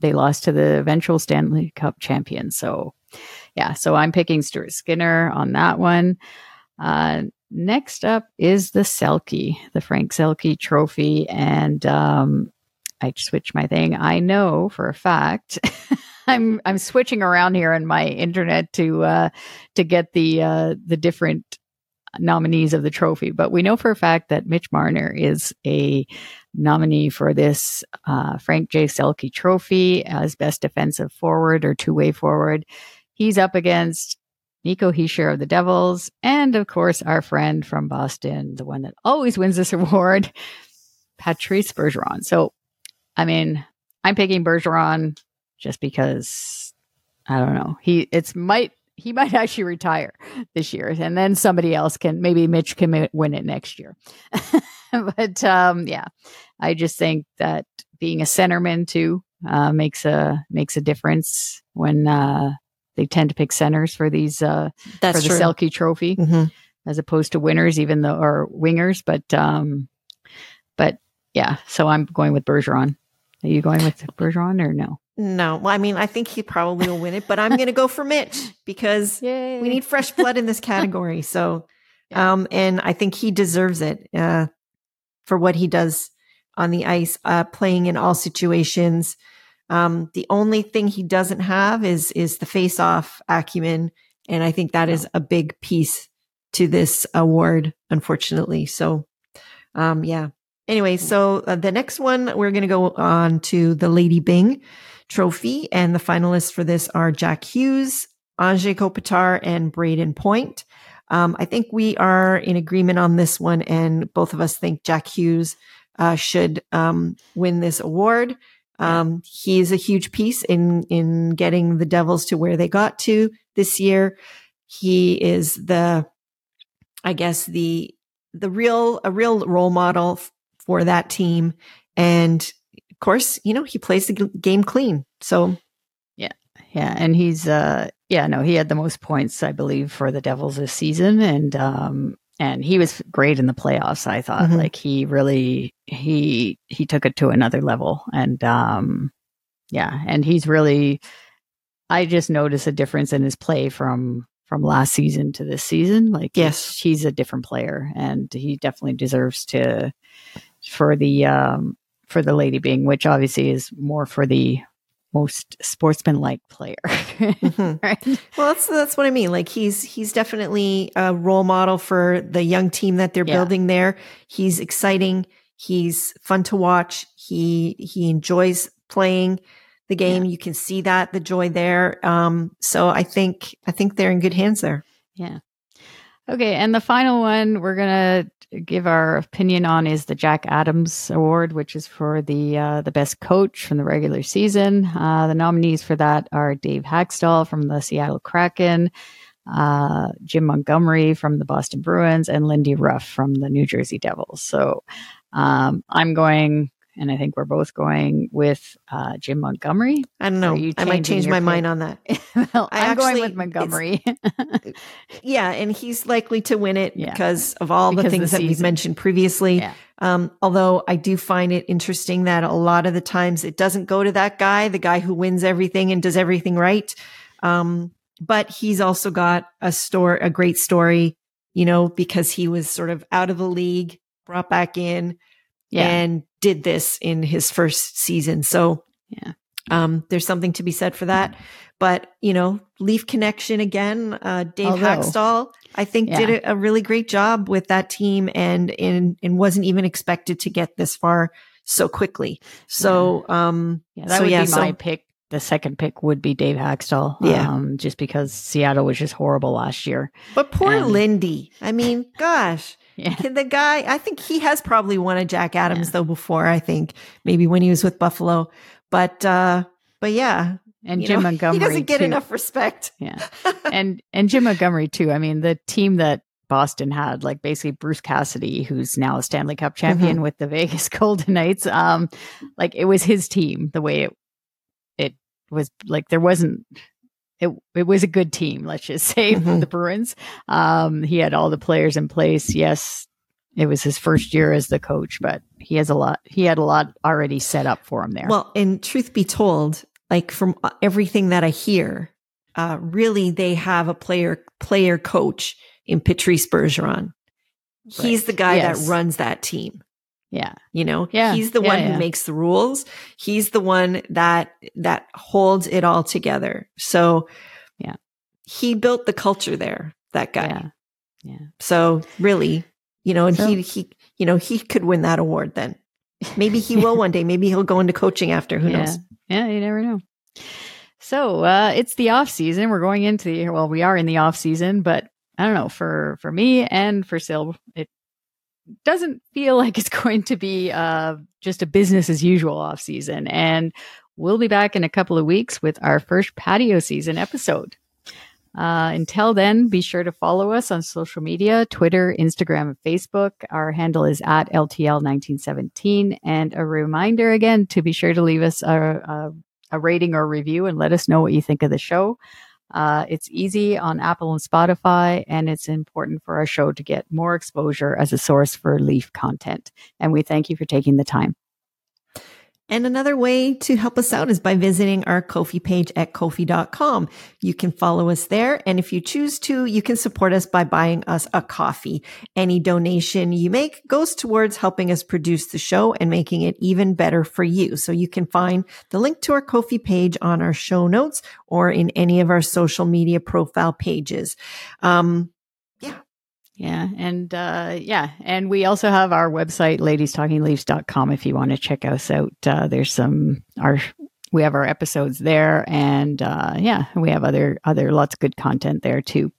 they lost to the eventual Stanley Cup champion. So yeah. So I'm picking Stuart Skinner on that one. Next up is the Selke, the Frank Selke Trophy. And, I switched my thing. I know for a fact. I'm switching around here on my internet to get the different nominees of the trophy. But we know for a fact that Mitch Marner is a nominee for this Frank J. Selke Trophy as best defensive forward or two-way forward. He's up against Nico Hischier of the Devils, and of course our friend from Boston, the one that always wins this award, Patrice Bergeron. So. I mean, I'm picking Bergeron just because I don't know. He might actually retire this year, and then somebody else maybe Mitch can win it next year. But yeah, I just think that being a centerman too makes a difference when they tend to pick centers for these for the Selke Trophy as opposed to winners, wingers. But yeah, so I'm going with Bergeron. Are you going with Bergeron or no? No. Well, I mean, I think he probably will win it, but I'm going to go for Mitch because we need fresh blood in this category. So, and I think he deserves it for what he does on the ice, playing in all situations. The only thing he doesn't have is the face-off acumen. And I think that is a big piece to this award, unfortunately. So, yeah. Anyway, so the next one, we're going to go on to the Lady Byng Trophy. And the finalists for this are Jack Hughes, Anze Kopitar, and Braden Point. I think we are in agreement on this one, and both of us think Jack Hughes should win this award. He's a huge piece in getting the Devils to where they got to this year. He is a real role model for that team. And of course, he plays the game clean. So yeah. And he's, he had the most points, I believe, for the Devils this season. And he was great in the playoffs. I thought he took it to another level, and he's really, I just noticed a difference in his play from last season to this season. Yes, he's a different player, and he definitely deserves for the Lady Bing, which obviously is more for the most sportsmanlike player. Mm-hmm. Right? Well, that's what I mean. He's definitely a role model for the young team that they're building there. He's exciting. He's fun to watch. He enjoys playing the game. Yeah. You can see that, the joy there. So I think they're in good hands there. Yeah. Okay. And the final one we're going to give our opinion on is the Jack Adams Award, which is for the best coach from the regular season. The nominees for that are Dave Haxtell from the Seattle Kraken, Jim Montgomery from the Boston Bruins, and Lindy Ruff from the New Jersey Devils. So I'm going, and I think we're both going with Jim Montgomery. I don't know. I might change my mind on that. Well, I'm going with Montgomery. Yeah, and he's likely to win it because of all the things that we've mentioned previously. Yeah. Although I do find it interesting that a lot of the times it doesn't go to that guy, the guy who wins everything and does everything right. But he's also got a great story, because he was sort of out of the league, brought back in, and did this in his first season. So there's something to be said for that. But, Leaf connection again, Dave Haxtell, I think, did a really great job with that team and wasn't even expected to get this far so quickly. So, my pick. The second pick would be Dave Haxtell, just because Seattle was just horrible last year. But poor Lindy. I mean, gosh. The guy, I think he has probably won a Jack Adams though before, I think maybe when he was with Buffalo, but yeah. And Jim Montgomery, he doesn't get enough respect. Yeah. and Jim Montgomery too. I mean, the team that Boston had, basically Bruce Cassidy, who's now a Stanley Cup champion with the Vegas Golden Knights. It was his team, the way it was, it was a good team, let's just say, from the Bruins. He had all the players in place. Yes, it was his first year as the coach, but he had a lot already set up for him there. Well, and truth be told, from everything that I hear, really they have a player coach in Patrice Bergeron. Right. He's the guy that runs that team. Yeah. He's the one who makes the rules. He's the one that holds it all together. So he built the culture there, that guy. Yeah. So really, he could win that award then. Maybe he will one day. Maybe he'll go into coaching after. Who knows? Yeah. You never know. So it's the off season. We're going into we are in the off season, but I don't know, for me and for Syl, it doesn't feel like it's going to be just a business as usual off season, and we'll be back in a couple of weeks with our first patio season episode. Until then, be sure to follow us on social media, Twitter, Instagram, and Facebook. Our handle is @LTL1917. And a reminder again to be sure to leave us a rating or review and let us know what you think of the show. It's easy on Apple and Spotify, and it's important for our show to get more exposure as a source for Leaf content. And we thank you for taking the time. And another way to help us out is by visiting our Ko-fi page at Ko-fi.com. You can follow us there. And if you choose to, you can support us by buying us a coffee. Any donation you make goes towards helping us produce the show and making it even better for you. So you can find the link to our Ko-fi page on our show notes or in any of our social media profile pages. And we also have our website, ladiestalkingleafs.com, if you want to check us out. There's we have our episodes there, and we have other lots of good content there too.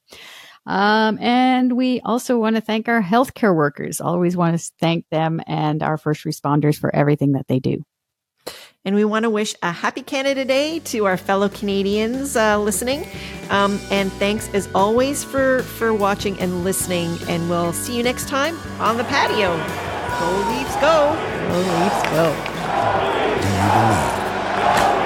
And we also want to thank our healthcare workers. Always want to thank them and our first responders for everything that they do. And we want to wish a happy Canada Day to our fellow Canadians listening. And thanks as always for watching and listening. And we'll see you next time on the patio. Go Leafs, go. Go Leafs, go. Do you believe?